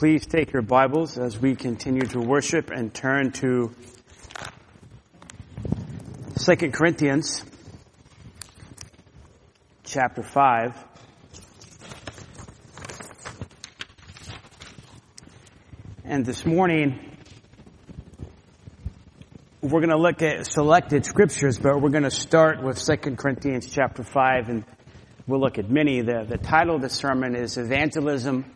Please take your Bibles as we continue to worship and turn to 2 Corinthians chapter 5. And this morning, we're going to look at selected scriptures, but we're going to start with 2 Corinthians chapter 5, and we'll look at many. The title of the sermon is Evangelism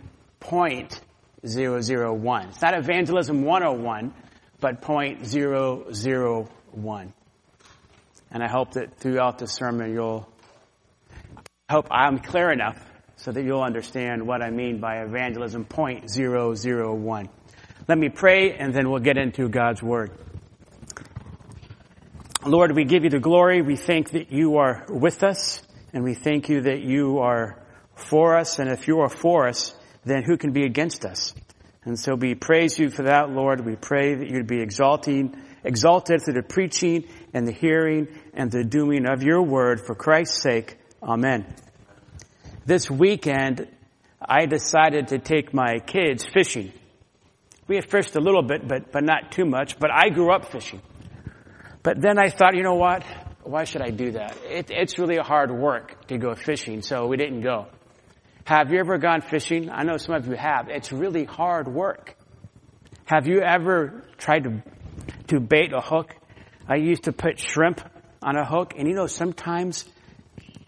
Point 001. It's not Evangelism 101, but Point 001. And I hope that throughout the sermon I'm clear enough so that you'll understand what I mean by Evangelism Point 001. Let me pray, and then we'll get into God's Word. Lord, we give you the glory. We thank that you are with us, and we thank you that you are for us. And if you are for us, then who can be against us? And so we praise you for that, Lord. We pray that you'd be exalted through the preaching and the hearing and the doing of your word. For Christ's sake, amen. This weekend, I decided to take my kids fishing. We have fished a little bit, but not too much. But I grew up fishing. But then I thought, you know what? Why should I do that? It's really hard work to go fishing, so we didn't go. Have you ever gone fishing? I know some of you have. It's really hard work. Have you ever tried to bait a hook? I used to put shrimp on a hook, and sometimes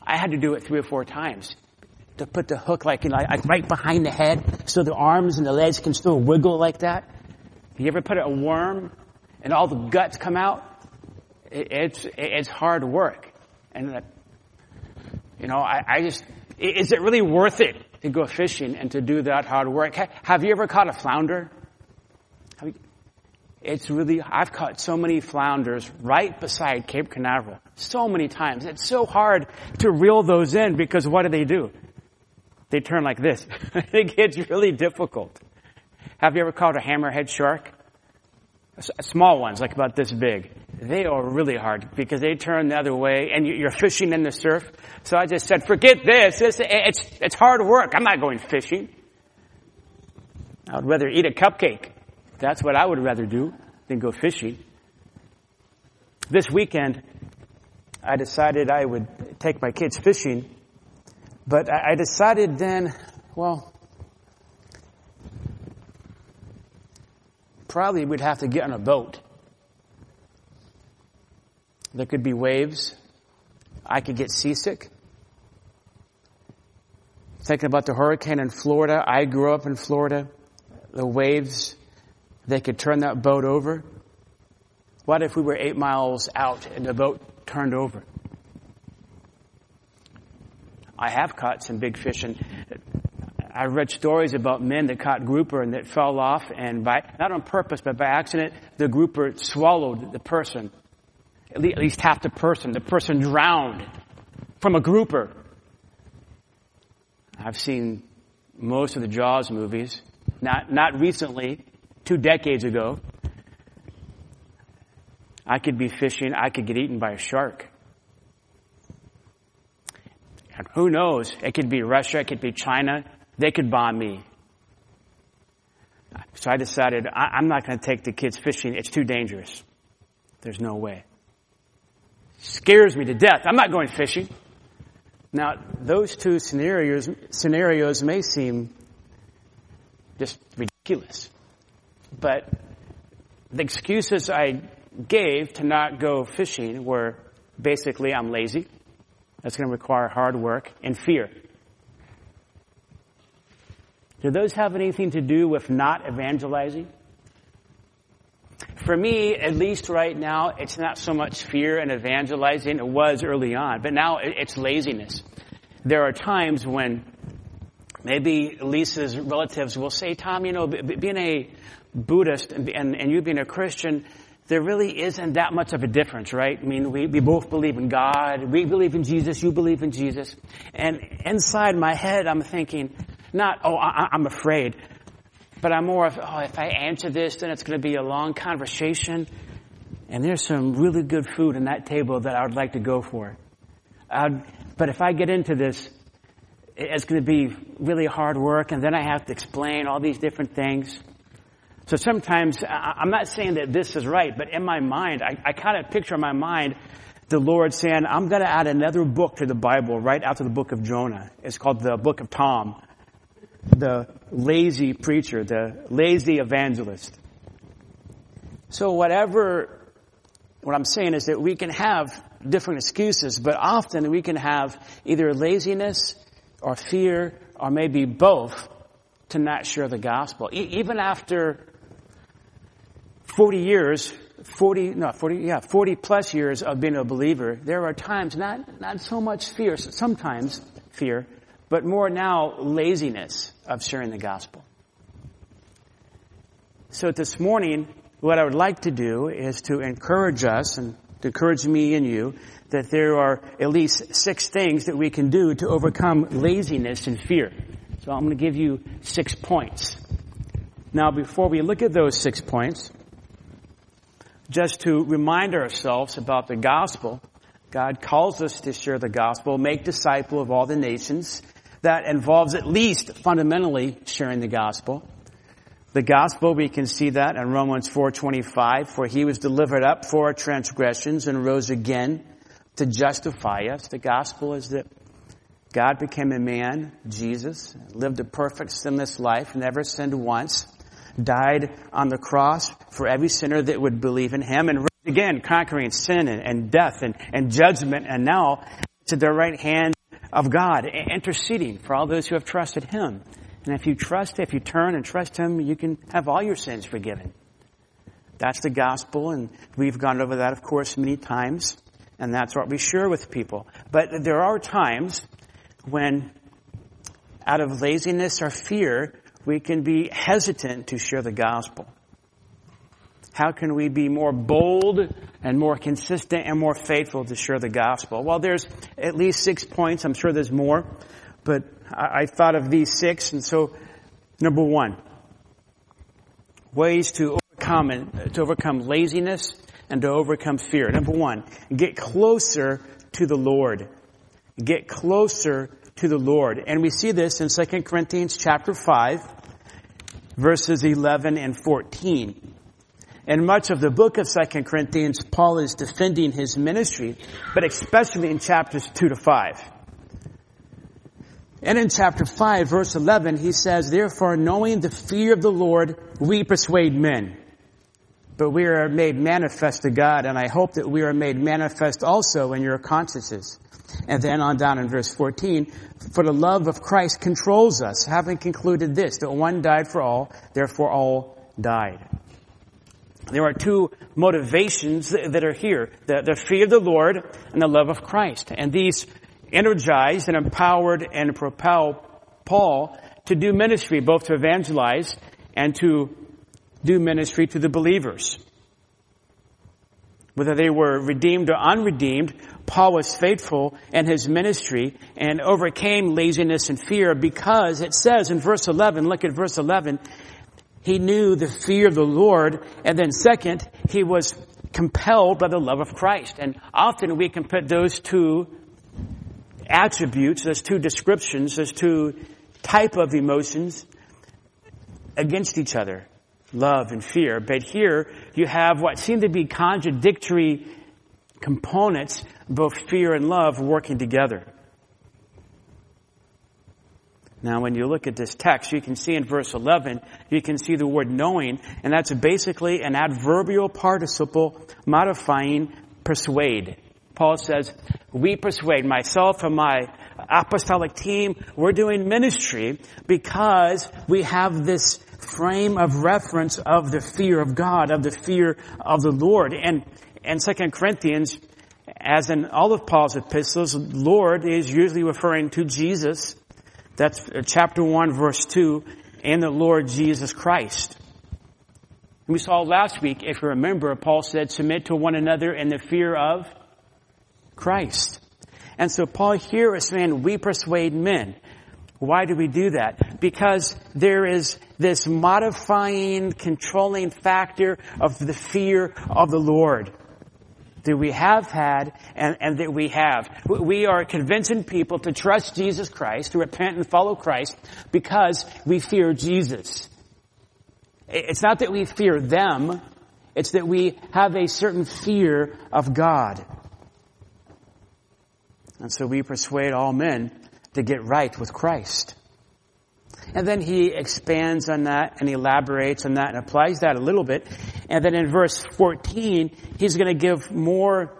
I had to do it 3 or 4 times to put the hook like right behind the head so the arms and the legs can still wiggle like that. You ever put a worm and all the guts come out? It's hard work. And is it really worth it to go fishing and to do that hard work? Have you ever caught a flounder? I've caught so many flounders right beside Cape Canaveral. So many times. It's so hard to reel those in because what do? They turn like this. It gets really difficult. Have you ever caught a hammerhead shark? Small ones, like about this big. They are really hard because they turn the other way and you're fishing in the surf. So I just said, forget this. It's hard work. I'm not going fishing. I would rather eat a cupcake. That's what I would rather do than go fishing. This weekend, I decided I would take my kids fishing. But I decided then, probably we'd have to get on a boat. There could be waves. I could get seasick. Thinking about the hurricane in Florida. I grew up in Florida. The waves, they could turn that boat over. What if we were 8 miles out and the boat turned over? I have caught some big fish, and I've read stories about men that caught grouper and that fell off, and not on purpose, but by accident, the grouper swallowed the person, at least half the person. The person drowned from a grouper. I've seen most of the Jaws movies, not recently, 2 decades ago. I could be fishing, I could get eaten by a shark. And who knows? It could be Russia, it could be China. They could bomb me. So I decided I'm not going to take the kids fishing. It's too dangerous. There's no way. Scares me to death. I'm not going fishing. Now, those two scenarios may seem just ridiculous. But the excuses I gave to not go fishing were basically I'm lazy. That's going to require hard work and fear. Do those have anything to do with not evangelizing? For me, at least right now, it's not so much fear and evangelizing. It was early on, but now it's laziness. There are times when maybe Lisa's relatives will say, Tom, being a Buddhist and you being a Christian, there really isn't that much of a difference, right? We both believe in God. We believe in Jesus. You believe in Jesus. And inside my head, I'm thinking, I'm afraid. But I'm more of, if I answer this, then it's going to be a long conversation. And there's some really good food in that table that I would like to go for. But if I get into this, it's going to be really hard work, and then I have to explain all these different things. So sometimes, I'm not saying that this is right, but in my mind, I kind of picture in my mind the Lord saying, I'm going to add another book to the Bible right after the Book of Jonah. It's called the Book of Tom. The lazy preacher, the lazy evangelist. So what I'm saying is that we can have different excuses, but often we can have either laziness or fear or maybe both to not share the gospel. Even after 40 plus years of being a believer, there are times, not so much fear, sometimes fear, but more now laziness of sharing the gospel. So this morning, what I would like to do is to encourage us and to encourage me and you that there are at least 6 things that we can do to overcome laziness and fear. So I'm going to give you 6 points. Now, before we look at those 6 points, just to remind ourselves about the gospel, God calls us to share the gospel, make disciple of all the nations. That involves at least fundamentally sharing the gospel. The gospel, we can see that in Romans 4:25, for he was delivered up for our transgressions and rose again to justify us. The gospel is that God became a man, Jesus, lived a perfect sinless life, never sinned once, died on the cross for every sinner that would believe in him, and again, conquering sin and death and judgment, and now to the right hand of God, interceding for all those who have trusted him. And if you turn and trust him, you can have all your sins forgiven. That's the gospel, and we've gone over that, of course, many times, and that's what we share with people. But there are times when, out of laziness or fear, we can be hesitant to share the gospel. How can we be more bold and more consistent and more faithful to share the gospel? Well, there's at least 6 points. I'm sure there's more, but I thought of these 6. And so, number 1, ways to overcome laziness and to overcome fear. Number 1, get closer to the Lord. Get closer to the Lord. And we see this in 2 Corinthians chapter 5, verses 11 and 14. In much of the book of 2 Corinthians, Paul is defending his ministry, but especially in chapters 2 to 5. And in chapter 5, verse 11, he says, therefore, knowing the fear of the Lord, we persuade men. But we are made manifest to God, and I hope that we are made manifest also in your consciences. And then on down in verse 14, for the love of Christ controls us, having concluded this, that one died for all, therefore all died. There are 2 motivations that are here, the fear of the Lord and the love of Christ. And these energized and empowered and propel Paul to do ministry, both to evangelize and to do ministry to the believers. Whether they were redeemed or unredeemed, Paul was faithful in his ministry and overcame laziness and fear because it says in verse 11, look at verse 11, he knew the fear of the Lord, and then second, he was compelled by the love of Christ. And often we can put those 2 attributes, those 2 descriptions, those 2 type of emotions against each other, love and fear. But here you have what seem to be contradictory components, both fear and love working together. Now, when you look at this text, you can see in verse 11, you can see the word knowing, and that's basically an adverbial participle modifying persuade. Paul says, we persuade, myself and my apostolic team, we're doing ministry because we have this frame of reference of the fear of God, of the fear of the Lord. And 2 Corinthians, as in all of Paul's epistles, Lord is usually referring to Jesus. That's chapter 1, verse 2, and the Lord Jesus Christ. We saw last week, if you remember, Paul said, submit to one another in the fear of Christ. And so Paul here is saying, we persuade men. Why do we do that? Because there is this modifying, controlling factor of the fear of the Lord. that we have had and that we have. We are convincing people to trust Jesus Christ, to repent and follow Christ because we fear Jesus. It's not that we fear them. It's that we have a certain fear of God. And so we persuade all men to get right with Christ. And then he expands on that and elaborates on that and applies that a little bit. And then in verse 14, he's going to give more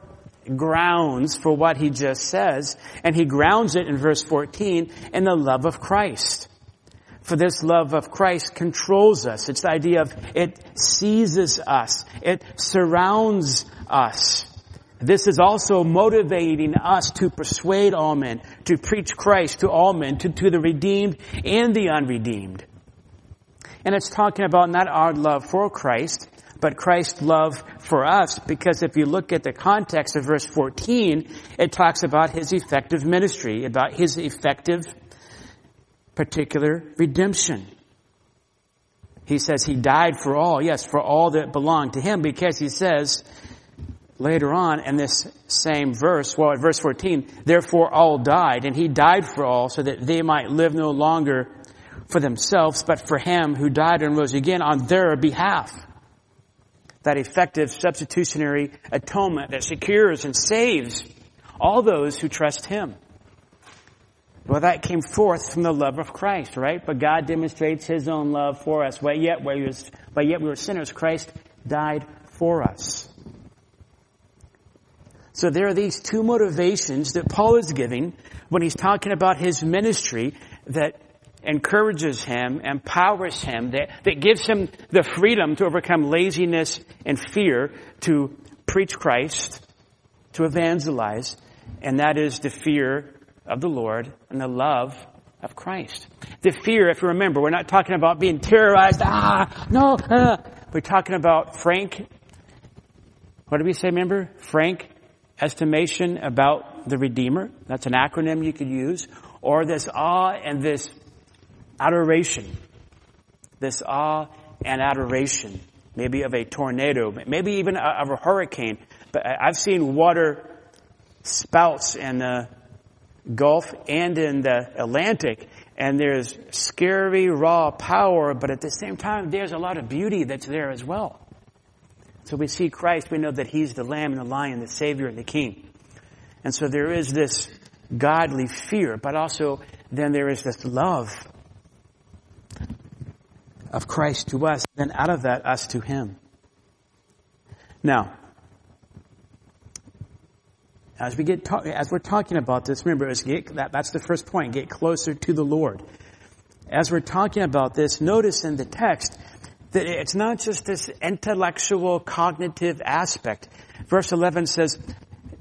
grounds for what he just says. And he grounds it in verse 14 in the love of Christ. For this love of Christ controls us. It's the idea of it seizes us. It surrounds us. This is also motivating us to persuade all men, to preach Christ to all men, to the redeemed and the unredeemed. And it's talking about not our love for Christ, but Christ's love for us, because if you look at the context of verse 14, it talks about his effective ministry, about his effective particular redemption. He says he died for all, yes, for all that belong to him, because he says later on in this same verse, well, at verse 14, therefore all died, and he died for all so that they might live no longer for themselves, but for him who died and rose again on their behalf. That effective substitutionary atonement that secures and saves all those who trust him. Well, that came forth from the love of Christ, right? But God demonstrates his own love for us. But yet we were sinners, Christ died for us. So there are these two motivations that Paul is giving when he's talking about his ministry that encourages him, empowers him, that gives him the freedom to overcome laziness and fear, to preach Christ, to evangelize, and that is the fear of the Lord and the love of Christ. The fear, if you remember, we're not talking about being terrorized. We're talking about frank, what did we say, remember? Frank estimation about the Redeemer. That's an acronym you could use. Or this awe and this adoration. This awe and adoration. Maybe of a tornado. Maybe even of a hurricane. But I've seen water spouts in the Gulf and in the Atlantic. And there's scary, raw power. But at the same time, there's a lot of beauty that's there as well. So we see Christ, we know that he's the Lamb and the Lion, the Savior and the King. And so there is this godly fear, but also then there is this love of Christ to us, then out of that, us to him. Now, as we're talking about this, remember, that's the first point, get closer to the Lord. As we're talking about this, notice in the text, that it's not just this intellectual, cognitive aspect. Verse 11 says,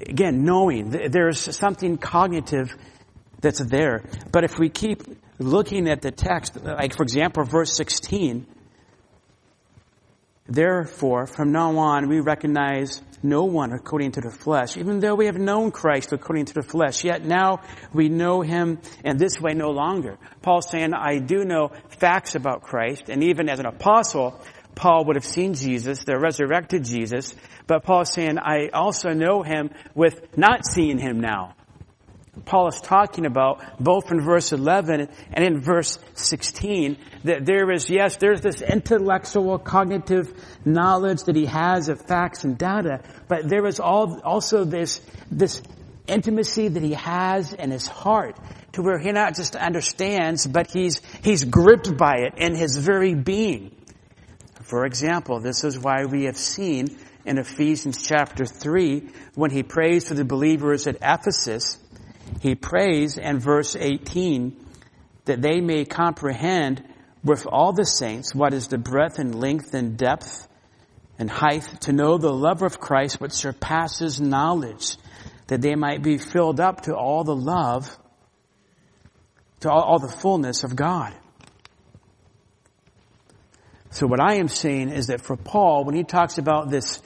again, knowing. There's something cognitive that's there. But if we keep looking at the text, like, for example, verse 16, therefore, from now on, we recognize no one according to the flesh, even though we have known Christ according to the flesh, yet now we know him in this way no longer. Paul's saying, I do know facts about Christ, and even as an apostle, Paul would have seen Jesus, the resurrected Jesus, but Paul's saying, I also know him with not seeing him now. Paul is talking about both in verse 11 and in verse 16 that there's this intellectual, cognitive knowledge that he has of facts and data, but there is also this intimacy that he has in his heart to where he not just understands, but he's gripped by it in his very being. For example, this is why we have seen in Ephesians chapter 3 when he prays for the believers at Ephesus. He prays in verse 18 that they may comprehend with all the saints what is the breadth and length and depth and height, to know the love of Christ which surpasses knowledge, that they might be filled up to all the love, to all the fullness of God. So what I am saying is that for Paul, when he talks about this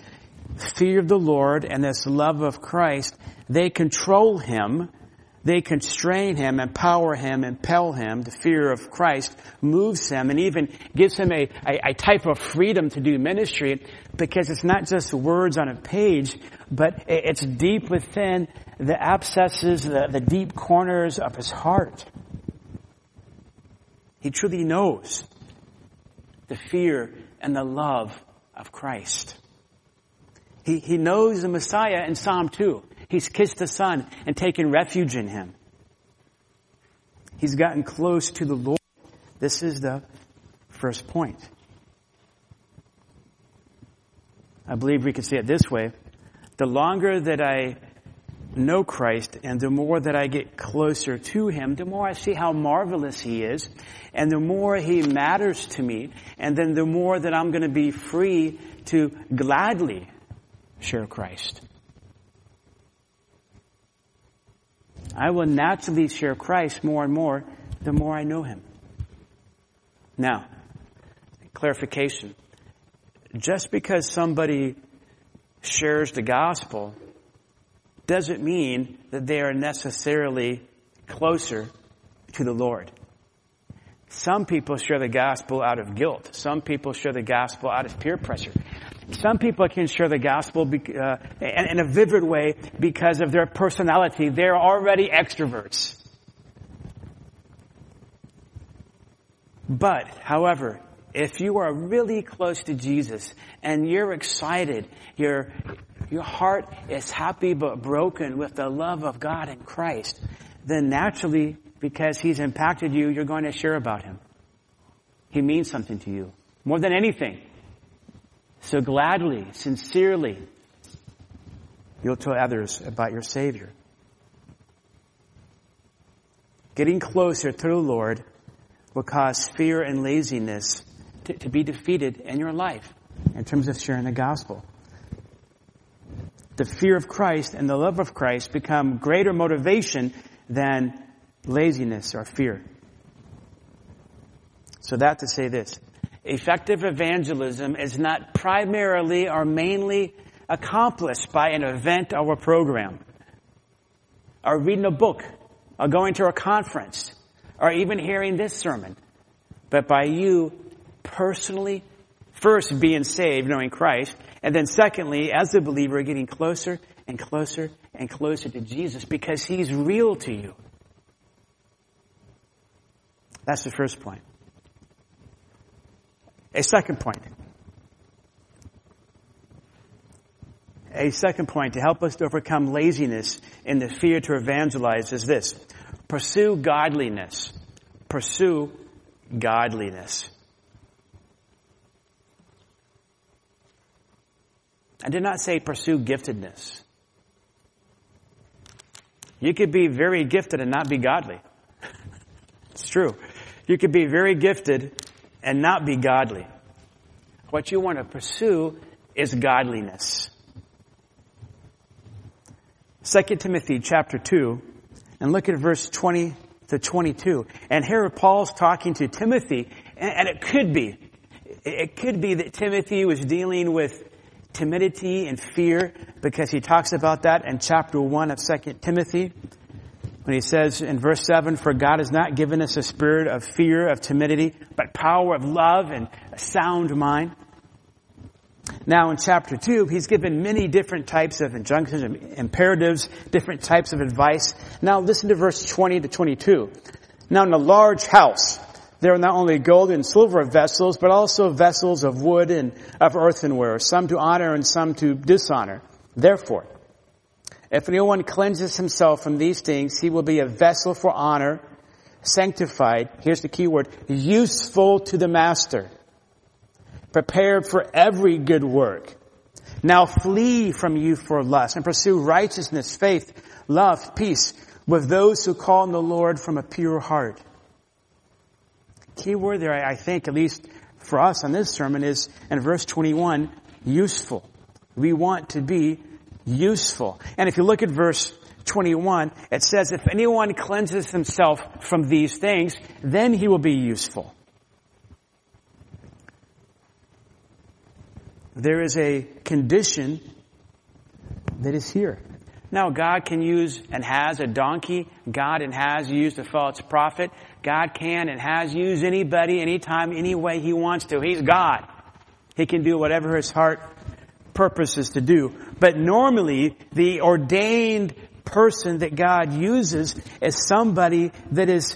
fear of the Lord and this love of Christ, they control him. They constrain him, empower him, impel him. The fear of Christ moves him and even gives him a type of freedom to do ministry, because it's not just words on a page, but it's deep within the abscesses, the deep corners of his heart. He truly knows the fear and the love of Christ. He knows the Messiah in Psalm 2. He's kissed the Son and taken refuge in him. He's gotten close to the Lord. This is the first point. I believe we can see it this way. The longer that I know Christ and the more that I get closer to him, the more I see how marvelous he is, and the more he matters to me, and then the more that I'm going to be free to gladly share Christ. I will naturally share Christ more and more the more I know him. Now, clarification. Just because somebody shares the gospel doesn't mean that they are necessarily closer to the Lord. Some people share the gospel out of guilt. Some people share the gospel out of peer pressure. Some people can share the gospel in a vivid way because of their personality. They're already extroverts. But, however, if you are really close to Jesus and you're excited, your heart is happy but broken with the love of God and Christ, then naturally, because he's impacted you, you're going to share about him. He means something to you more than anything. So gladly, sincerely, you'll tell others about your Savior. Getting closer to the Lord will cause fear and laziness to be defeated in your life in terms of sharing the gospel. The fear of Christ and the love of Christ become greater motivation than laziness or fear. So that to say this. Effective evangelism is not primarily or mainly accomplished by an event or a program, or reading a book, or going to a conference, or even hearing this sermon, but by you personally, first being saved, knowing Christ, and then secondly, as a believer, getting closer and closer and closer to Jesus because he's real to you. That's the first point. A second point to help us to overcome laziness and the fear to evangelize is this. Pursue godliness. Pursue godliness. I did not say pursue giftedness. You could be very gifted and not be godly. It's true. You could be very gifted and not be godly. What you want to pursue is godliness. 2 Timothy chapter 2, and look at verse 20 to 22. And here Paul's talking to Timothy, and it could be that Timothy was dealing with timidity and fear, because he talks about that in chapter 1 of 2 Timothy. When he says in verse 7, for God has not given us a spirit of fear, of timidity, but power of love and a sound mind. Now in chapter 2, he's given many different types of injunctions and imperatives, different types of advice. Now listen to verse 20 to 22. Now in a large house, there are not only gold and silver vessels, but also vessels of wood and of earthenware, some to honor and some to dishonor. Therefore, if anyone cleanses himself from these things, he will be a vessel for honor, sanctified, here's the key word, useful to the master, prepared for every good work. Now flee from youthful lust and pursue righteousness, faith, love, peace with those who call on the Lord from a pure heart. Key word there, I think, at least for us on this sermon, is in verse 21, useful. We want to be useful. And if you look at verse 21, it says, if anyone cleanses himself from these things, then he will be useful. There is a condition that is here. No, God can use and has a donkey. God and has used a false prophet. God can and has used anybody, anytime, any way He wants to. He's God. He can do whatever His heart purposes to do. But normally, the ordained person that God uses is somebody that is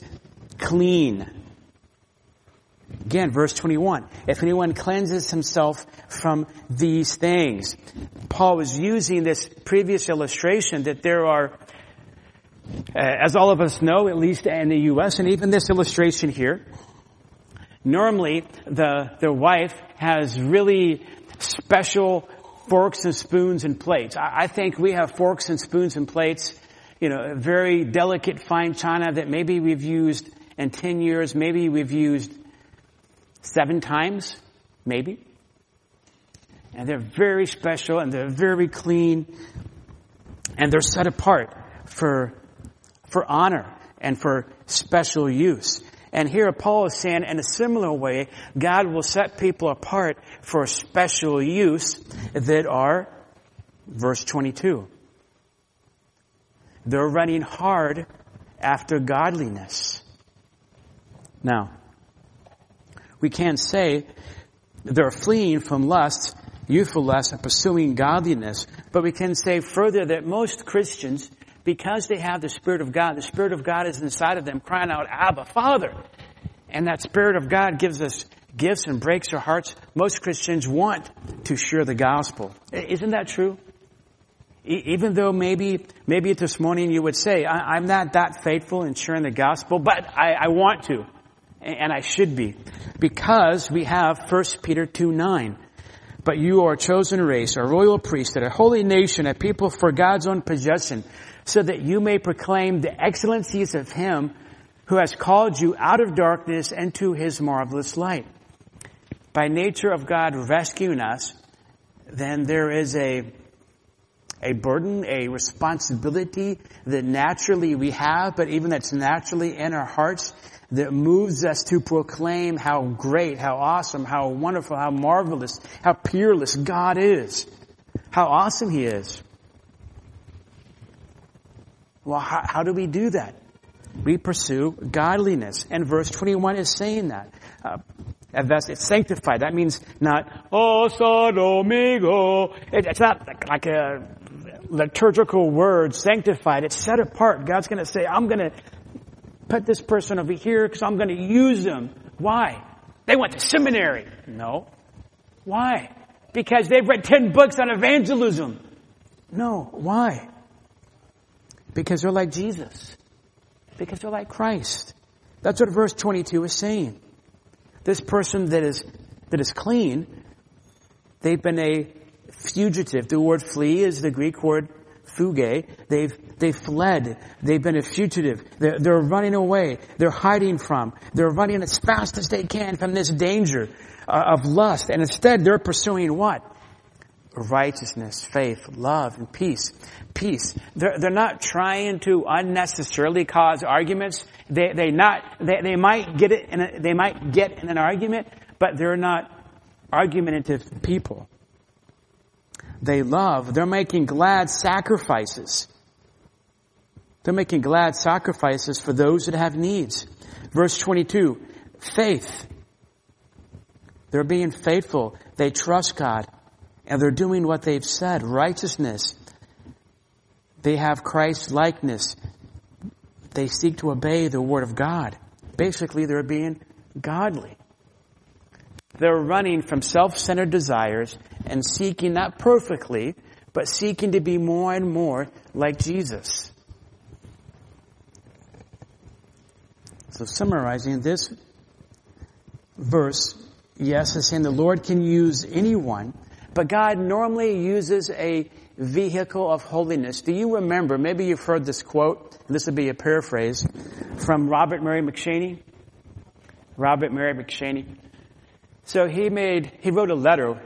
clean. Again, verse 21. If anyone cleanses himself from these things. Paul was using this previous illustration that there are, as all of us know, at least in the U.S., and even this illustration here, normally the wife has really special forks and spoons and plates. I think we have forks and spoons and plates, you know, very delicate fine china that maybe we've used in 10 years, maybe we've used 7 times, maybe. And they're very special and they're very clean and they're set apart for honor and for special use. And here Paul is saying, in a similar way, God will set people apart for special use that are, verse 22, they're running hard after godliness. Now, we can say they're fleeing from lust, youthful lust, and pursuing godliness. But we can say further that most Christians, because they have the Spirit of God, the Spirit of God is inside of them crying out, Abba, Father. And that Spirit of God gives us gifts and breaks our hearts. Most Christians want to share the gospel. Isn't that true? Even though maybe this morning you would say, I'm not that faithful in sharing the gospel, but I want to. And I should be. Because we have 1 Peter 2:9. But you are a chosen race, a royal priesthood, a holy nation, a people for God's own possession, so that you may proclaim the excellencies of Him who has called you out of darkness into His marvelous light. By nature of God rescuing us, then there is a burden, a responsibility that naturally we have, but even that's naturally in our hearts, that moves us to proclaim how great, how awesome, how wonderful, how marvelous, how peerless God is, how awesome He is. Well, how do we do that? We pursue godliness. And verse 21 is saying that. It's sanctified. That means not, oh, San Domingo. It's not like a liturgical word, sanctified. It's set apart. God's going to say, I'm going to put this person over here because I'm going to use them. Why? They went to seminary. No. Why? Because they've read 10 books on evangelism. No. Why? Because they're like Jesus. Because they're like Christ. That's what verse 22 is saying. This person that is clean, they've been a fugitive. The word flee is the Greek word fuge. They've fled. They've been a fugitive. They're running away. They're hiding from. They're running as fast as they can from this danger of lust. And instead, they're pursuing what? Righteousness, faith, love, and peace. Peace. They're not trying to unnecessarily cause arguments. They might get in an argument, but they're not argumentative people. They love. They're making glad sacrifices. They're making glad sacrifices for those that have needs. Verse 22. Faith. They're being faithful. They trust God. And they're doing what they've said. Righteousness. They have Christ's likeness. They seek to obey the Word of God. Basically, they're being godly. They're running from self-centered desires and seeking, not perfectly, but seeking to be more and more like Jesus. So summarizing this verse, yes, it's saying the Lord can use anyone. But God normally uses a vehicle of holiness. Do you remember, maybe you've heard this quote, and this would be a paraphrase, from Robert Murray M'Cheyne. Robert Murray M'Cheyne. So he wrote a letter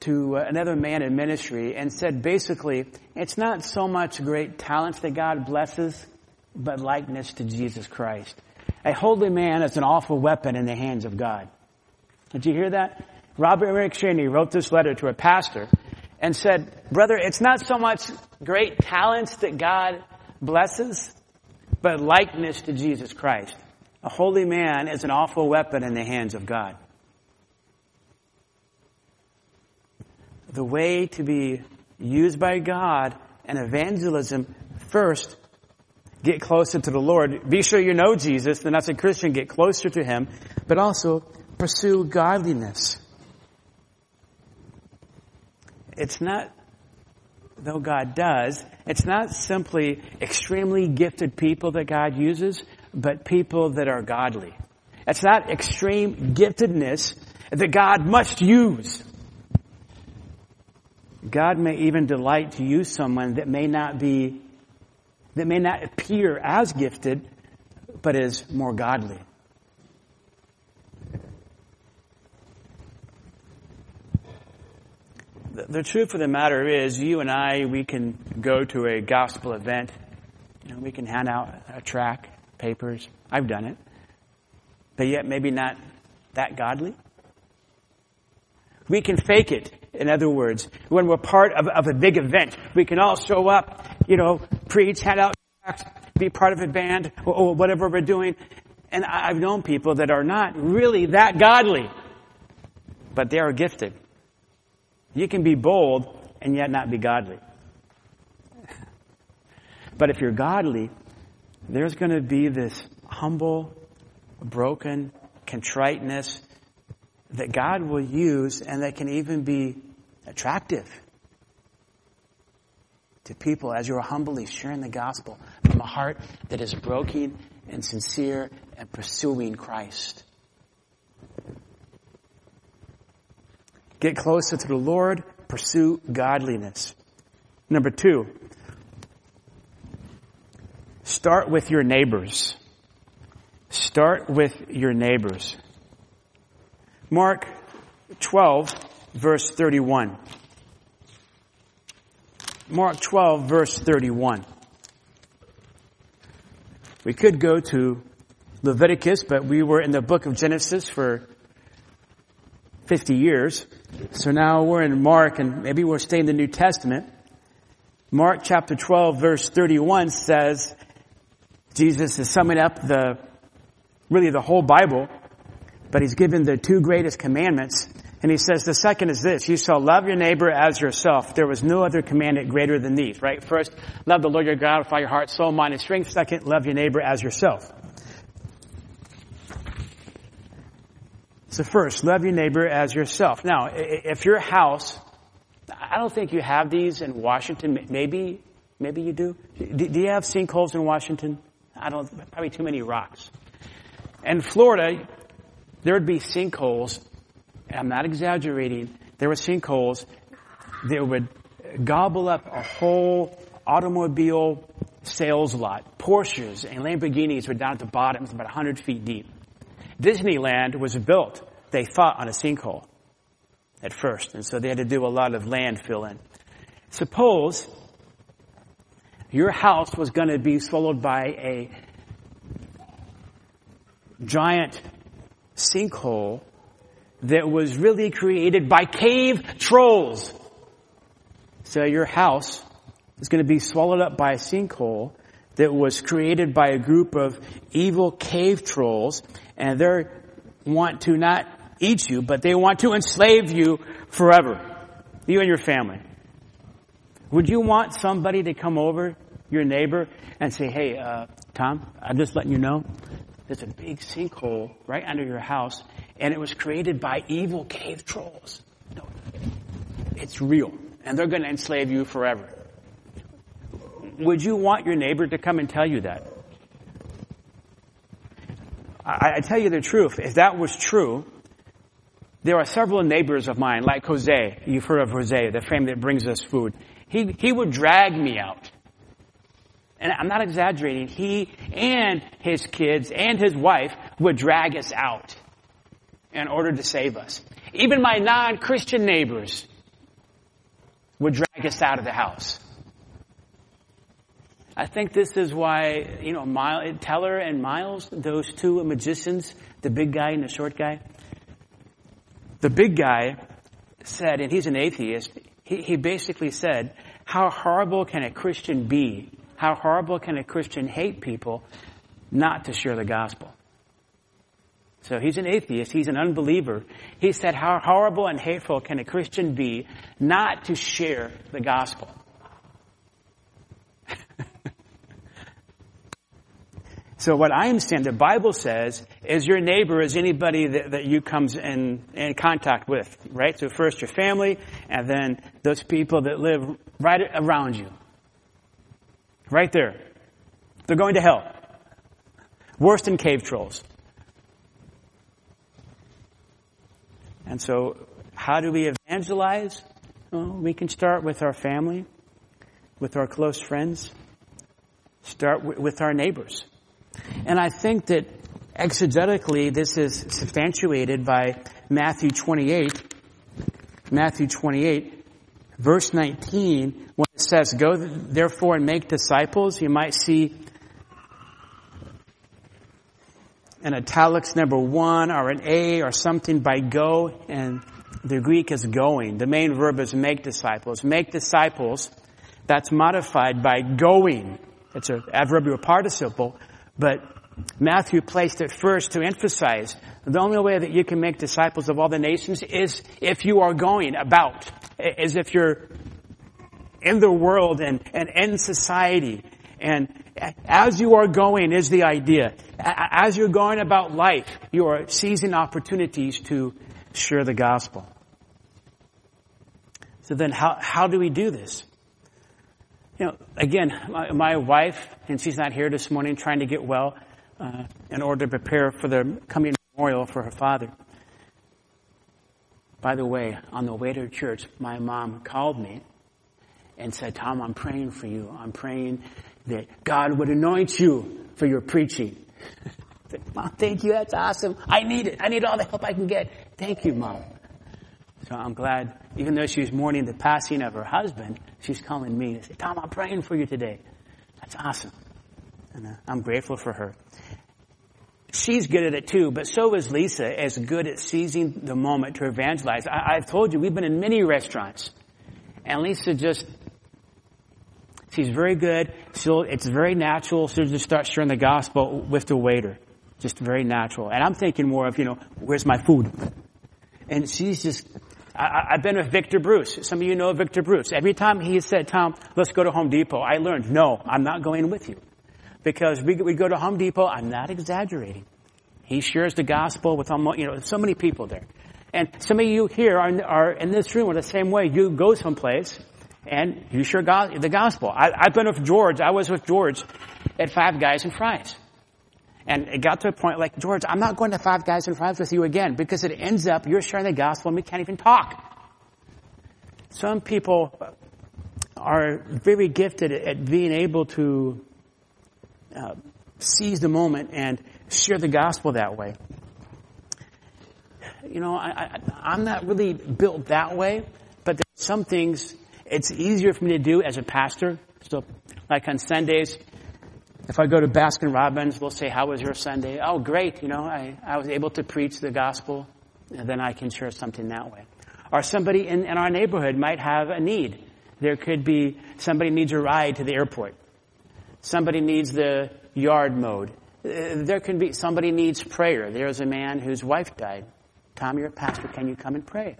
to another man in ministry and said basically, it's not so much great talents that God blesses, but likeness to Jesus Christ. A holy man is an awful weapon in the hands of God. Did you hear that? Robert Murray M'Cheyne wrote this letter to a pastor, and said, brother, it's not so much great talents that God blesses, but likeness to Jesus Christ. A holy man is an awful weapon in the hands of God. The way to be used by God in evangelism, first, get closer to the Lord. Be sure you know Jesus, then as a Christian, get closer to Him, but also pursue godliness. It's not, though God does, it's not simply extremely gifted people that God uses, but people that are godly. It's not extreme giftedness that God must use. God may even delight to use someone that may not appear as gifted, but is more godly. The truth of the matter is, you and I, we can go to a gospel event. You know, we can hand out a tract, papers. I've done it. But yet maybe not that godly. We can fake it. In other words, when we're part of a big event, we can all show up, you know, preach, hand out tracts, be part of a band, or whatever we're doing. And I've known people that are not really that godly, but they are gifted. You can be bold and yet not be godly. But if you're godly, there's going to be this humble, broken contriteness that God will use, and that can even be attractive to people as you're humbly sharing the gospel from a heart that is broken and sincere and pursuing Christ. Get closer to the Lord. Pursue godliness. Number two, start with your neighbors. Start with your neighbors. Mark 12, verse 31. Mark 12, verse 31. We could go to Leviticus, but we were in the book of Genesis for 50 years. So now we're in Mark, and maybe we'll stay in the New Testament. Mark chapter 12, verse 31 says, Jesus is summing up the whole Bible, but he's given the two greatest commandments. And he says, the second is this, you shall love your neighbor as yourself. There was no other commandment greater than these, right? First, love the Lord your God with all your heart, soul, mind, and strength. Second, love your neighbor as yourself. So first, love your neighbor as yourself. Now, if your house, I don't think you have these in Washington. Maybe you do. Do you have sinkholes in Washington? Probably too many rocks. In Florida, there would be sinkholes, and I'm not exaggerating, there were sinkholes that would gobble up a whole automobile sales lot. Porsches and Lamborghinis were down at the bottom, about 100 feet deep. Disneyland was built, they thought, on a sinkhole at first, and so they had to do a lot of land fill-in. Suppose your house was going to be swallowed by a giant sinkhole that was really created by cave trolls. So your house is going to be swallowed up by a sinkhole that was created by a group of evil cave trolls, and they want to not eat you, but they want to enslave you forever, you and your family. Would you want somebody to come over, your neighbor, and say, hey, Tom, I'm just letting you know, there's a big sinkhole right under your house, and it was created by evil cave trolls. No, it's real, and they're going to enslave you forever. Would you want your neighbor to come and tell you that? I tell you the truth. If that was true, there are several neighbors of mine, like Jose. You've heard of Jose, the family that brings us food. He would drag me out. And I'm not exaggerating. He and his kids and his wife would drag us out in order to save us. Even my non-Christian neighbors would drag us out of the house. I think this is why, Teller and Miles, those two magicians, the big guy and the short guy, the big guy said, and he's an atheist, He basically said, how horrible can a Christian be? How horrible can a Christian hate people not to share the gospel? So he's an atheist. He's an unbeliever. He said, how horrible and hateful can a Christian be not to share the gospel? So what I understand the Bible says is your neighbor is anybody that you comes in contact with, right? So first your family, and then those people that live right around you. Right there. They're going to hell. Worse than cave trolls. And so, how do we evangelize? Well, we can start with our family, with our close friends, start with our neighbors. And I think that exegetically, this is substantiated by Matthew 28, verse 19, when it says, "Go therefore and make disciples." You might see an italics number 1 or an A or something by go, and the Greek is going. The main verb is make disciples. Make disciples, that's modified by going. It's an adverbial participle, but Matthew placed it first to emphasize the only way that you can make disciples of all the nations is if you are going about, as if you're in the world and in society. And as you are going is the idea. As you're going about life, you are seizing opportunities to share the gospel. So then how do we do this? You know, again, my wife, and she's not here this morning, trying to get well in order to prepare for the coming memorial for her father. By the way, on the way to church, my mom called me and said, "Tom, I'm praying for you. I'm praying that God would anoint you for your preaching." I said, "Mom, thank you. That's awesome. I need it. I need all the help I can get. Thank you, Mom." So I'm glad, even though she's mourning the passing of her husband, she's calling me and said, "Tom, I'm praying for you today." That's awesome. And I'm grateful for her. She's good at it too, but so is Lisa, as good at seizing the moment to evangelize. I've told you, we've been in many restaurants. And Lisa just... she's very good. It's very natural. She'll just start sharing the gospel with the waiter. Just very natural. And I'm thinking more of, where's my food? And she's just... I've been with Victor Bruce. Some of you know Victor Bruce. Every time he said, "Tom, let's go to Home Depot," I learned, no, I'm not going with you. Because we go to Home Depot, I'm not exaggerating. He shares the gospel with so many people there. And some of you here are in this room are the same way. You go someplace... and you share the gospel. I've been with George. I was with George at Five Guys and Fries. And it got to a point like, "George, I'm not going to Five Guys and Fries with you again," because it ends up you're sharing the gospel and we can't even talk. Some people are very gifted at being able to seize the moment and share the gospel that way. I'm not really built that way, but there's some things... it's easier for me to do as a pastor. So, like on Sundays, if I go to Baskin-Robbins, they'll say, "How was your Sunday?" "Oh, great. I was able to preach the gospel," and then I can share something that way. Or somebody in our neighborhood might have a need. There could be somebody needs a ride to the airport. Somebody needs the yard mowed. There can be somebody needs prayer. There's a man whose wife died. "Tom, you're a pastor. Can you come and pray?"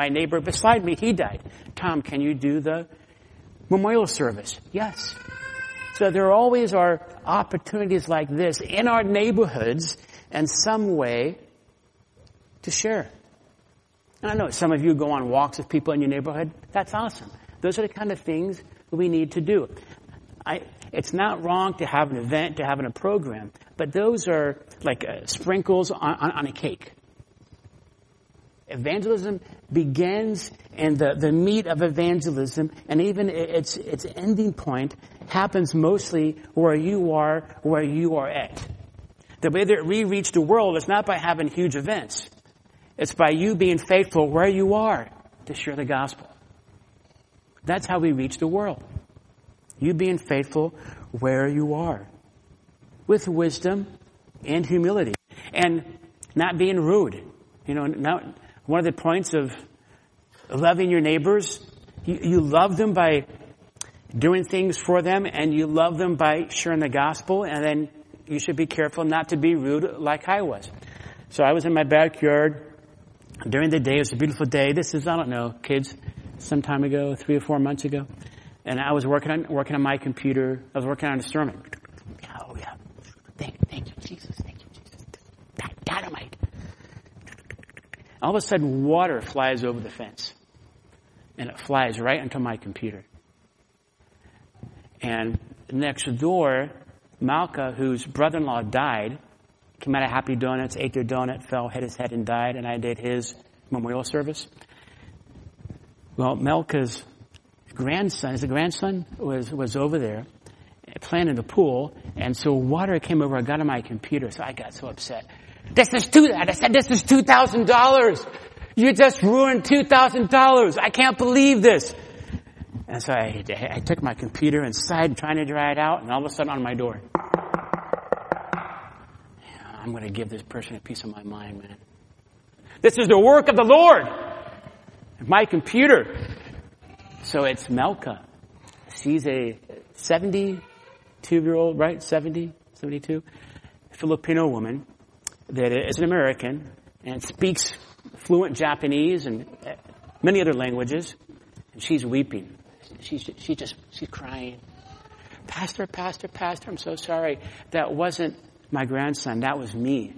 My neighbor beside me, he died. "Tom, can you do the memorial service?" "Yes." So there always are opportunities like this in our neighborhoods and some way to share. And I know some of you go on walks with people in your neighborhood. That's awesome. Those are the kind of things we need to do. It's not wrong to have an event, to have a program, but those are like sprinkles on a cake. Evangelism begins, and the meat of evangelism, and even its ending point, happens mostly where you are at. The way that we reach the world is not by having huge events. It's by you being faithful where you are to share the gospel. That's how we reach the world. You being faithful where you are. With wisdom and humility. And not being rude. One of the points of loving your neighbors. You love them by doing things for them, and you love them by sharing the gospel, and then you should be careful not to be rude like I was. So I was in my backyard during the day. It was a beautiful day. This is, I don't know, kids, some time ago, 3 or 4 months ago. And I was working on my computer. I was working on a sermon. Oh, yeah. Thank you, Jesus. Thank you, Jesus. Dynamite. All of a sudden, water flies over the fence. And it flies right into my computer. And next door, Melka, whose brother-in-law died, came out of Happy Donuts, ate their donut, fell, hit his head, and died. And I did his memorial service. Well, Melka's grandson, was over there playing in the pool. And so water came over and got on my computer. So I got so upset. I said, this is $2,000. You just ruined $2,000. I can't believe this. And so I took my computer inside, trying to dry it out, and all of a sudden on my door. Yeah, I'm going to give this person a piece of my mind, man. This is the work of the Lord. My computer. So it's Melka. She's a 72-year-old, right? 72? Filipino woman that is an American and speaks fluent Japanese and many other languages. And she's weeping. She's crying. Pastor, I'm so sorry. That wasn't my grandson. That was me.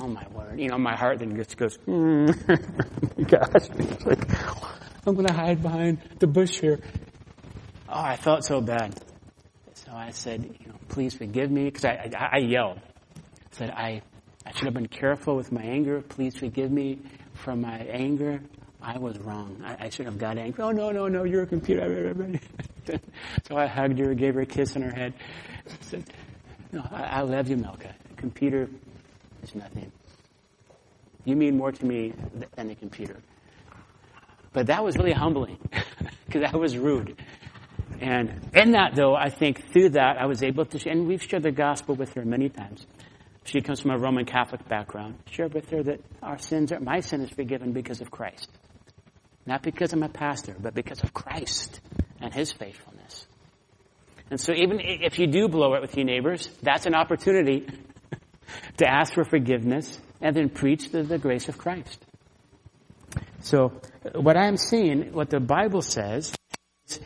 Oh, my word. You know, my heart then just goes, gosh. Like, I'm going to hide behind the bush here. Oh, I felt so bad. So I said, please forgive me. Because I yelled. I said, I should have been careful with my anger. Please forgive me for my anger. I was wrong. I should have got angry. Oh, no, you're a computer. So I hugged her, gave her a kiss on her head. I said, no, I love you, Melka. A computer is nothing. You mean more to me than a computer. But that was really humbling because I was rude. And in that, though, I think through that I was able to, and we've shared the gospel with her many times. She comes from a Roman Catholic background. Shared with her that my sin is forgiven because of Christ. Not because I'm a pastor, but because of Christ and his faithfulness. And so even if you do blow it with your neighbors, that's an opportunity to ask for forgiveness and then preach the grace of Christ. So what I'm seeing, what the Bible says, is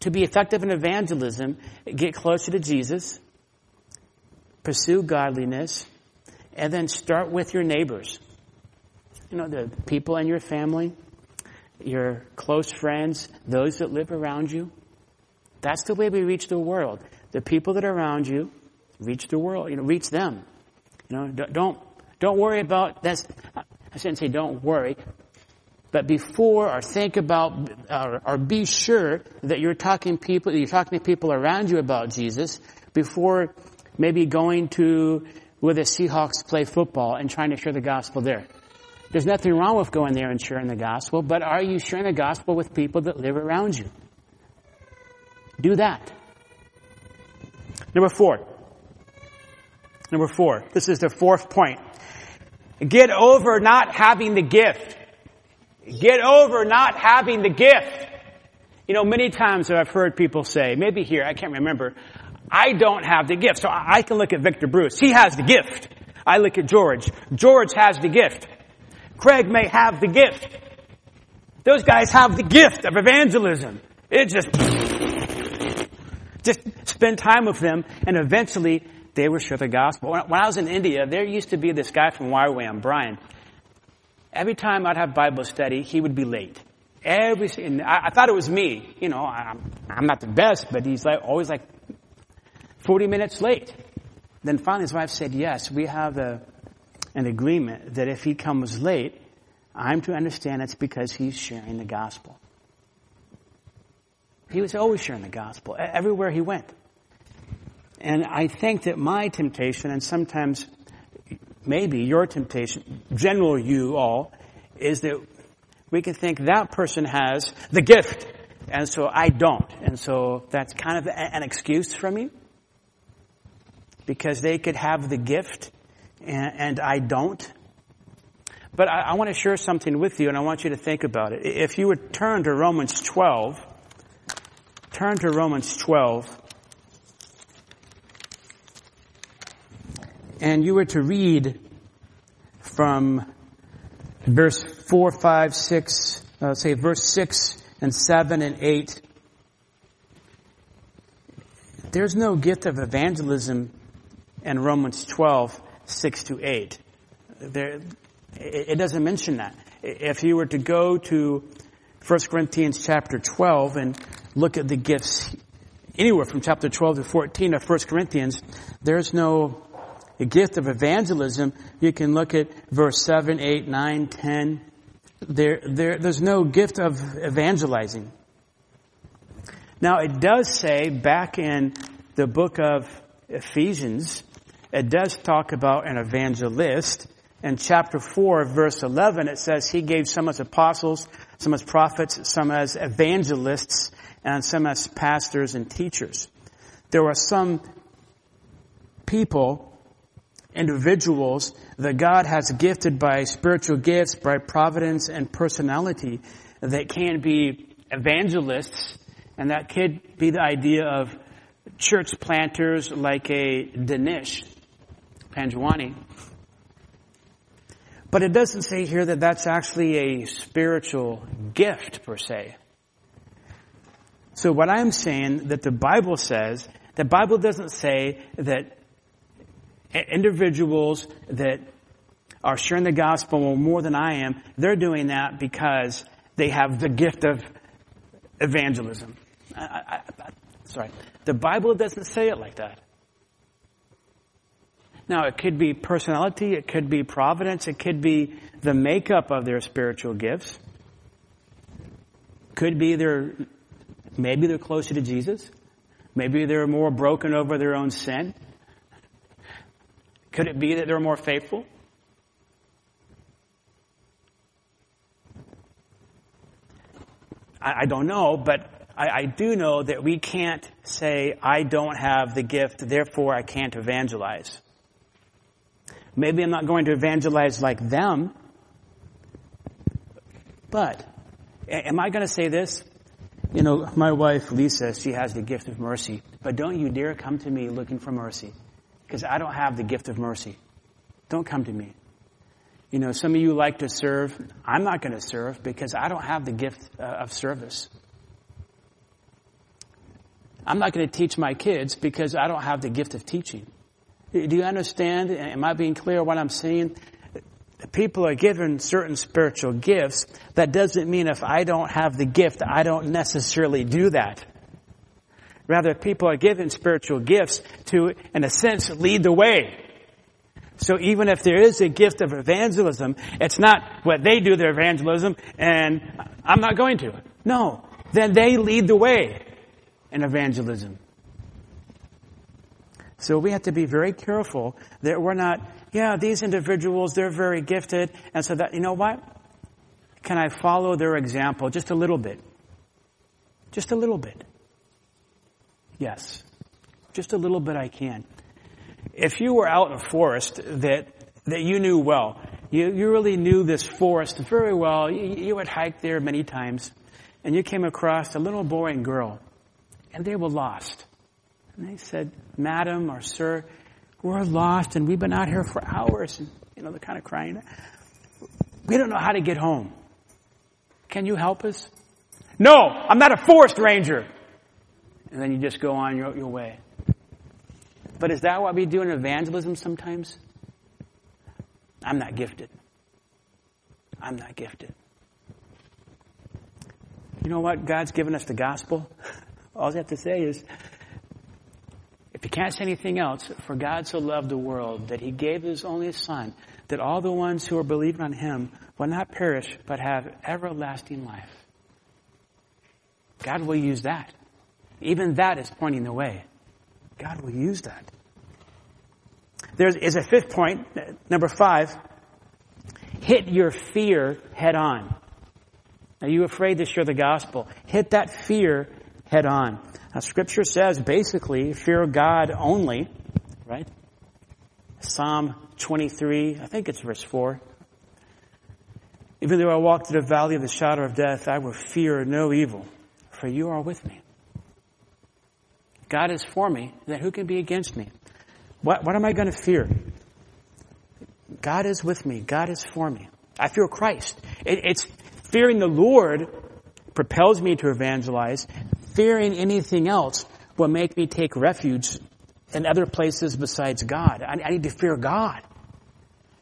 to be effective in evangelism, get closer to Jesus, pursue godliness, and then start with your neighbors. The people in your family, your close friends, those that live around you. That's the way we reach the world. The people that are around you, reach the world. Reach them. Don't worry about this. I shouldn't say don't worry, but before or think about or be sure that you're talking to people around you about Jesus before maybe going to where the Seahawks play football and trying to share the gospel there. There's nothing wrong with going there and sharing the gospel, but are you sharing the gospel with people that live around you? Do that. Number four. This is the fourth point. Get over not having the gift. Get over not having the gift. Many times I've heard people say, maybe here, I can't remember, I don't have the gift. So I can look at Victor Bruce. He has the gift. I look at George. George has the gift. Craig may have the gift. Those guys have the gift of evangelism. It just spend time with them, and eventually they will share the gospel. When I was in India, there used to be this guy from YWAM, Brian. Every time I'd have Bible study, he would be late. I thought it was me. I'm not the best, but he's always 40 minutes late. Then finally his wife said, yes, we have an agreement that if he comes late, I'm to understand it's because he's sharing the gospel. He was always sharing the gospel everywhere he went. And I think that my temptation, and sometimes maybe your temptation, general you all, is that we can think that person has the gift, and so I don't. And so that's kind of an excuse for me, because they could have the gift and I don't. But I want to share something with you, and I want you to think about it. If you would turn to Romans 12, turn to Romans 12, and you were to read from verse 4, 5, 6, say verse 6 and 7 and 8. There's no gift of evangelism in Romans 12, 6 to 8. It doesn't mention that. If you were to go to 1 Corinthians chapter 12 and look at the gifts anywhere from chapter 12 to 14 of 1 Corinthians, there's no gift of evangelism. You can look at verse 7, 8, 9, 10. There's no gift of evangelizing. Now, it does say back in the book of Ephesians, it does talk about an evangelist. In chapter 4, verse 11, it says he gave some as apostles, some as prophets, some as evangelists, and some as pastors and teachers. There were some people, individuals, that God has gifted by spiritual gifts, by providence and personality, that can be evangelists, and that could be the idea of church planters like a Dinesh Panjwani. But it doesn't say here that that's actually a spiritual gift, per se. So what I'm saying that the Bible says, the Bible doesn't say that individuals that are sharing the gospel more than I am, they're doing that because they have the gift of evangelism. Sorry. The Bible doesn't say it like that. Now, it could be personality, it could be providence, it could be the makeup of their spiritual gifts. Could be maybe they're closer to Jesus. Maybe they're more broken over their own sin. Could it be that they're more faithful? I don't know, but I do know that we can't say, I don't have the gift, therefore I can't evangelize. Maybe I'm not going to evangelize like them, but am I going to say this? You know, my wife, Lisa, she has the gift of mercy, but don't you dare come to me looking for mercy, because I don't have the gift of mercy. Don't come to me. You know, some of you like to serve. I'm not going to serve because I don't have the gift of service. I'm not going to teach my kids because I don't have the gift of teaching. Do you understand? Am I being clear what I'm saying? People are given certain spiritual gifts. That doesn't mean if I don't have the gift, I don't necessarily do that. Rather, people are given spiritual gifts to, in a sense, lead the way. So even if there is a gift of evangelism, it's not what they do their evangelism, and I'm not going to. No, then they lead the way in evangelism. So we have to be very careful that we're not, these individuals, they're very gifted. And so that, you know what? Can I follow their example just a little bit? Just a little bit. Yes. Just a little bit I can. If you were out in a forest that you knew well, you really knew this forest very well. You had hiked there many times. And you came across a little boy and girl. And they were lost. And they said, Madam or Sir, we're lost and we've been out here for hours. And, they're kind of crying. We don't know how to get home. Can you help us? No, I'm not a forest ranger. And then you just go on your way. But is that what we do in evangelism sometimes? I'm not gifted. I'm not gifted. You know what? God's given us the gospel. All I have to say is, if you can't say anything else, for God so loved the world that he gave his only son, that all the ones who are believing on him will not perish but have everlasting life. God will use that. Even that is pointing the way. God will use that. There is a fifth point, number 5. Hit your fear head on. Are you afraid to share the gospel? Hit that fear head on. Now, Scripture says, basically, fear God only, right? Psalm 23, I think it's verse 4. Even though I walk through the valley of the shadow of death, I will fear no evil, for you are with me. God is for me, then who can be against me? What am I going to fear? God is with me. God is for me. I feel Christ. It's fearing the Lord propels me to evangelize. Fearing anything else will make me take refuge in other places besides God. I need to fear God,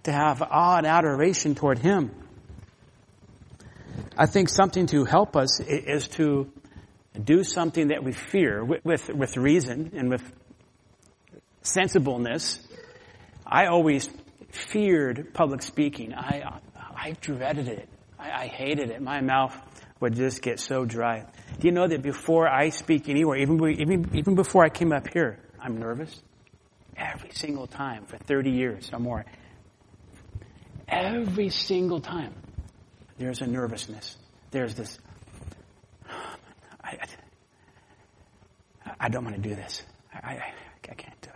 to have awe and adoration toward Him. I think something to help us is to do something that we fear with reason and with sensibleness. I always feared public speaking. I dreaded it. I hated it. My mouth would just get so dry. Do you know that before I speak anywhere, even before I came up here, I'm nervous? Every single time for 30 years or more. Every single time, there's a nervousness. There's this, I don't want to do this. I can't do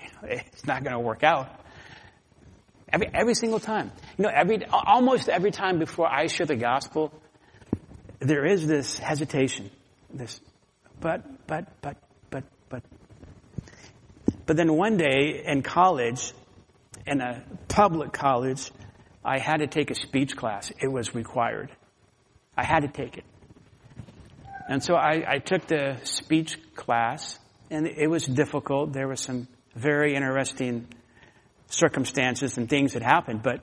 it. You know, it's not going to work out. Every single time. You know, almost every time before I share the gospel, there is this hesitation. This, but. But then one day in college, in a public college, I had to take a speech class. It was required. I had to take it. And so I took the speech class, and it was difficult. There were some very interesting circumstances and things that happened, but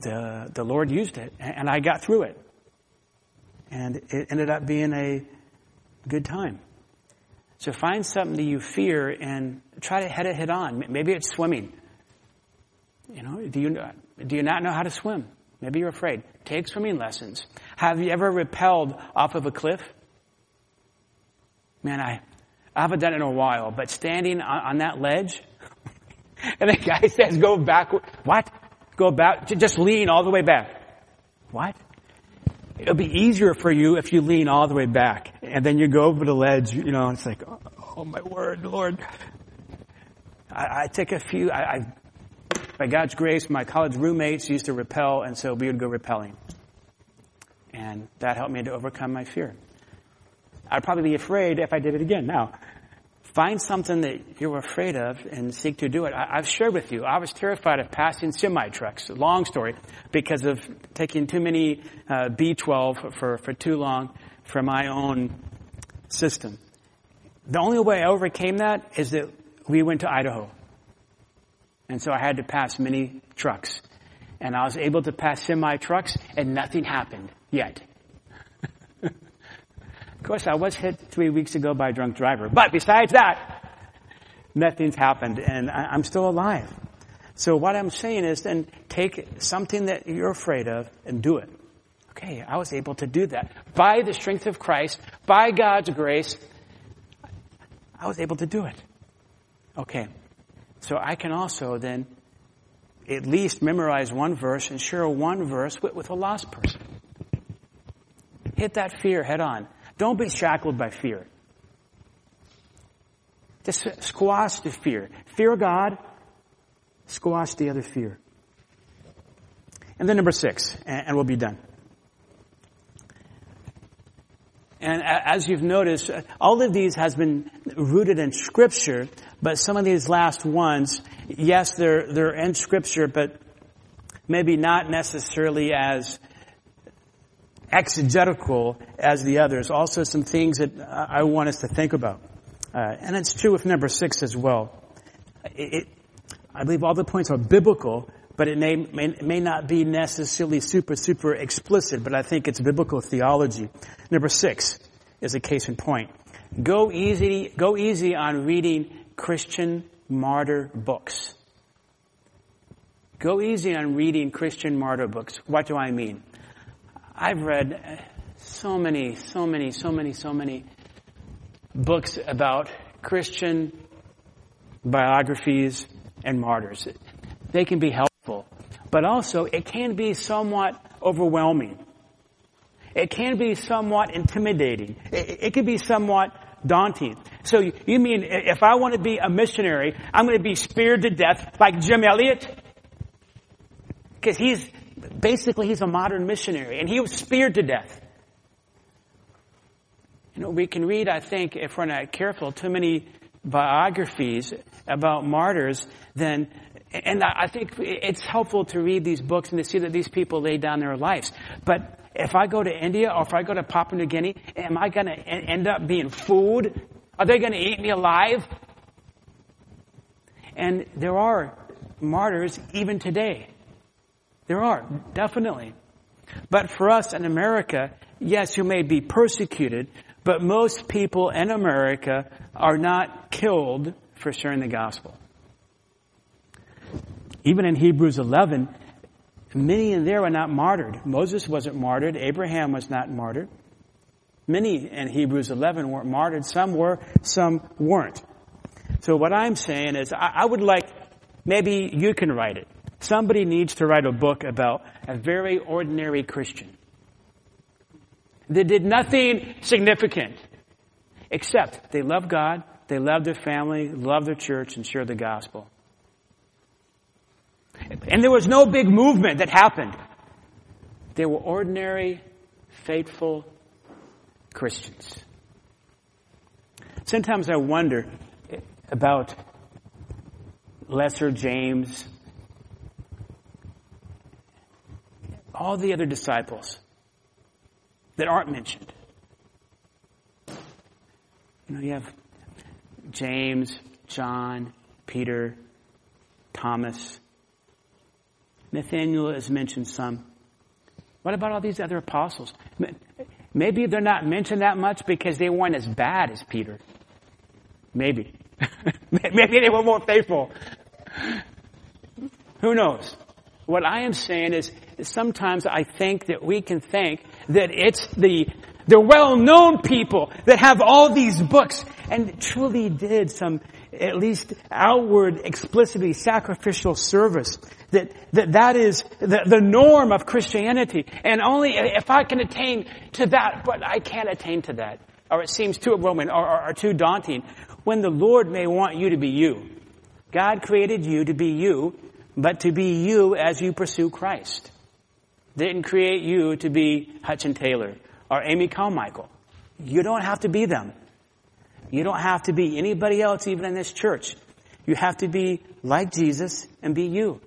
the Lord used it, and I got through it. And it ended up being a good time. So find something that you fear and try to head it head on. Maybe it's swimming. You know, do you not know how to swim? Maybe you're afraid. Take swimming lessons. Have you ever rappelled off of a cliff? Man, I haven't done it in a while, but standing on that ledge, and the guy says, go backward. What? Go back. Just lean all the way back. What? It'll be easier for you if you lean all the way back. And then you go over the ledge, you know, and it's like, oh my word, Lord. I take a few, by God's grace, my college roommates used to rappel, and so we would go rappelling. And that helped me to overcome my fear. I'd probably be afraid if I did it again now. Find something that you're afraid of and seek to do it. I've shared with you, I was terrified of passing semi-trucks, long story, because of taking too many B12 for too long for my own system. The only way I overcame that is that we went to Idaho. And so I had to pass many trucks. And I was able to pass semi-trucks, and nothing happened yet. Of course, I was hit 3 weeks ago by a drunk driver. But besides that, nothing's happened, and I'm still alive. So what I'm saying is then take something that you're afraid of and do it. Okay, I was able to do that. By the strength of Christ, by God's grace, I was able to do it. Okay, so I can also then at least memorize one verse and share one verse with a lost person. Hit that fear head on. Don't be shackled by fear. Just squash the fear. Fear God, squash the other fear. And then number 6, and we'll be done. And as you've noticed, all of these has been rooted in Scripture, but some of these last ones, yes, they're in Scripture, but maybe not necessarily as exegetical as the others. Also some things that I want us to think about. And it's true with number 6 as well. I believe all the points are biblical, but it may not be necessarily super explicit, but I think it's biblical theology. Number 6 is a case in point. Go easy on reading Christian martyr books. Go easy on reading Christian martyr books. What do I mean? I've read so many books about Christian biographies and martyrs. They can be helpful, but also it can be somewhat overwhelming. It can be somewhat intimidating. It can be somewhat daunting. So you mean if I want to be a missionary, I'm going to be speared to death like Jim Elliot? Because he's a modern missionary, and he was speared to death. You know, we can read, I think, if we're not careful, too many biographies about martyrs, and I think it's helpful to read these books and to see that these people laid down their lives. But if I go to India or if I go to Papua New Guinea, am I going to end up being food? Are they going to eat me alive? And there are martyrs even today. There are, definitely. But for us in America, yes, you may be persecuted, but most people in America are not killed for sharing the gospel. Even in Hebrews 11, many in there were not martyred. Moses wasn't martyred. Abraham was not martyred. Many in Hebrews 11 weren't martyred. Some were, some weren't. So what I'm saying is I would like, maybe you can write it. Somebody needs to write a book about a very ordinary Christian that did nothing significant except they loved God, they loved their family, loved their church, and shared the gospel. And there was no big movement that happened. They were ordinary, faithful Christians. Sometimes I wonder about Lesser James, all the other disciples that aren't mentioned. You know, you have James, John, Peter, Thomas. Nathaniel is mentioned some. What about all these other apostles? Maybe they're not mentioned that much because they weren't as bad as Peter. Maybe. Maybe they were more faithful. Who knows? What I am saying is sometimes I think that we can think that it's the well-known people that have all these books and truly did some at least outward, explicitly sacrificial service. That is the norm of Christianity. And only if I can attain to that, but I can't attain to that. Or it seems too overwhelming or too daunting. When the Lord may want you to be you. God created you to be you, but to be you as you pursue Christ. Didn't create you to be Hutchin Taylor or Amy Carmichael. You don't have to be them. You don't have to be anybody else, even in this church. You have to be like Jesus and be you.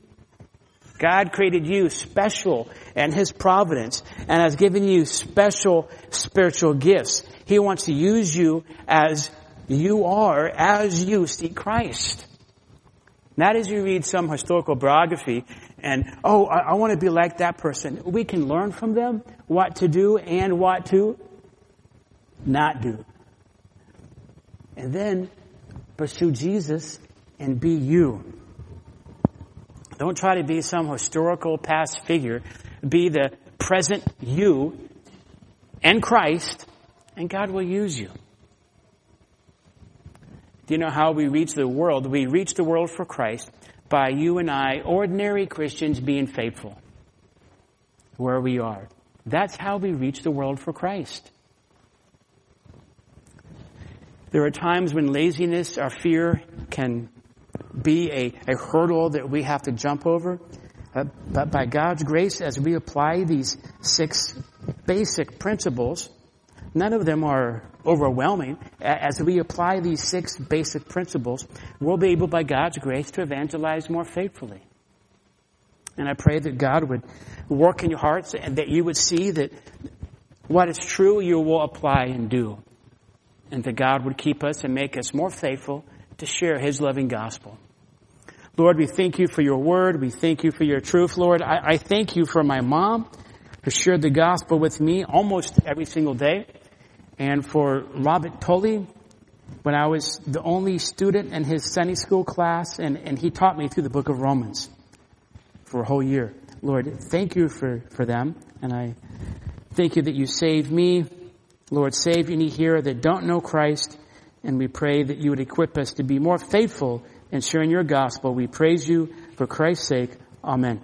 God created you special in His providence and has given you special spiritual gifts. He wants to use you as you are, as you seek Christ. Not as you read some historical biography and, I want to be like that person. We can learn from them what to do and what to not do. And then pursue Jesus and be you. Don't try to be some historical past figure. Be the present you and Christ, and God will use you. Do you know how we reach the world? We reach the world for Christ by you and I, ordinary Christians, being faithful where we are. That's how we reach the world for Christ. There are times when laziness or fear can be a hurdle that we have to jump over. But by God's grace, as we apply these 6 basic principles, none of them are overwhelming. As we apply these 6 basic principles, we'll be able, by God's grace, to evangelize more faithfully. And I pray that God would work in your hearts and that you would see that what is true you will apply and do. And that God would keep us and make us more faithful to share His loving gospel. Lord, we thank You for Your word. We thank You for Your truth, Lord. I thank You for my mom who shared the gospel with me almost every single day. And for Robert Tully, when I was the only student in his Sunday school class, and he taught me through the book of Romans for a whole year. Lord, thank You for them. And I thank You that You saved me. Lord, save any here that don't know Christ, and we pray that You would equip us to be more faithful in sharing Your gospel. We praise You for Christ's sake. Amen.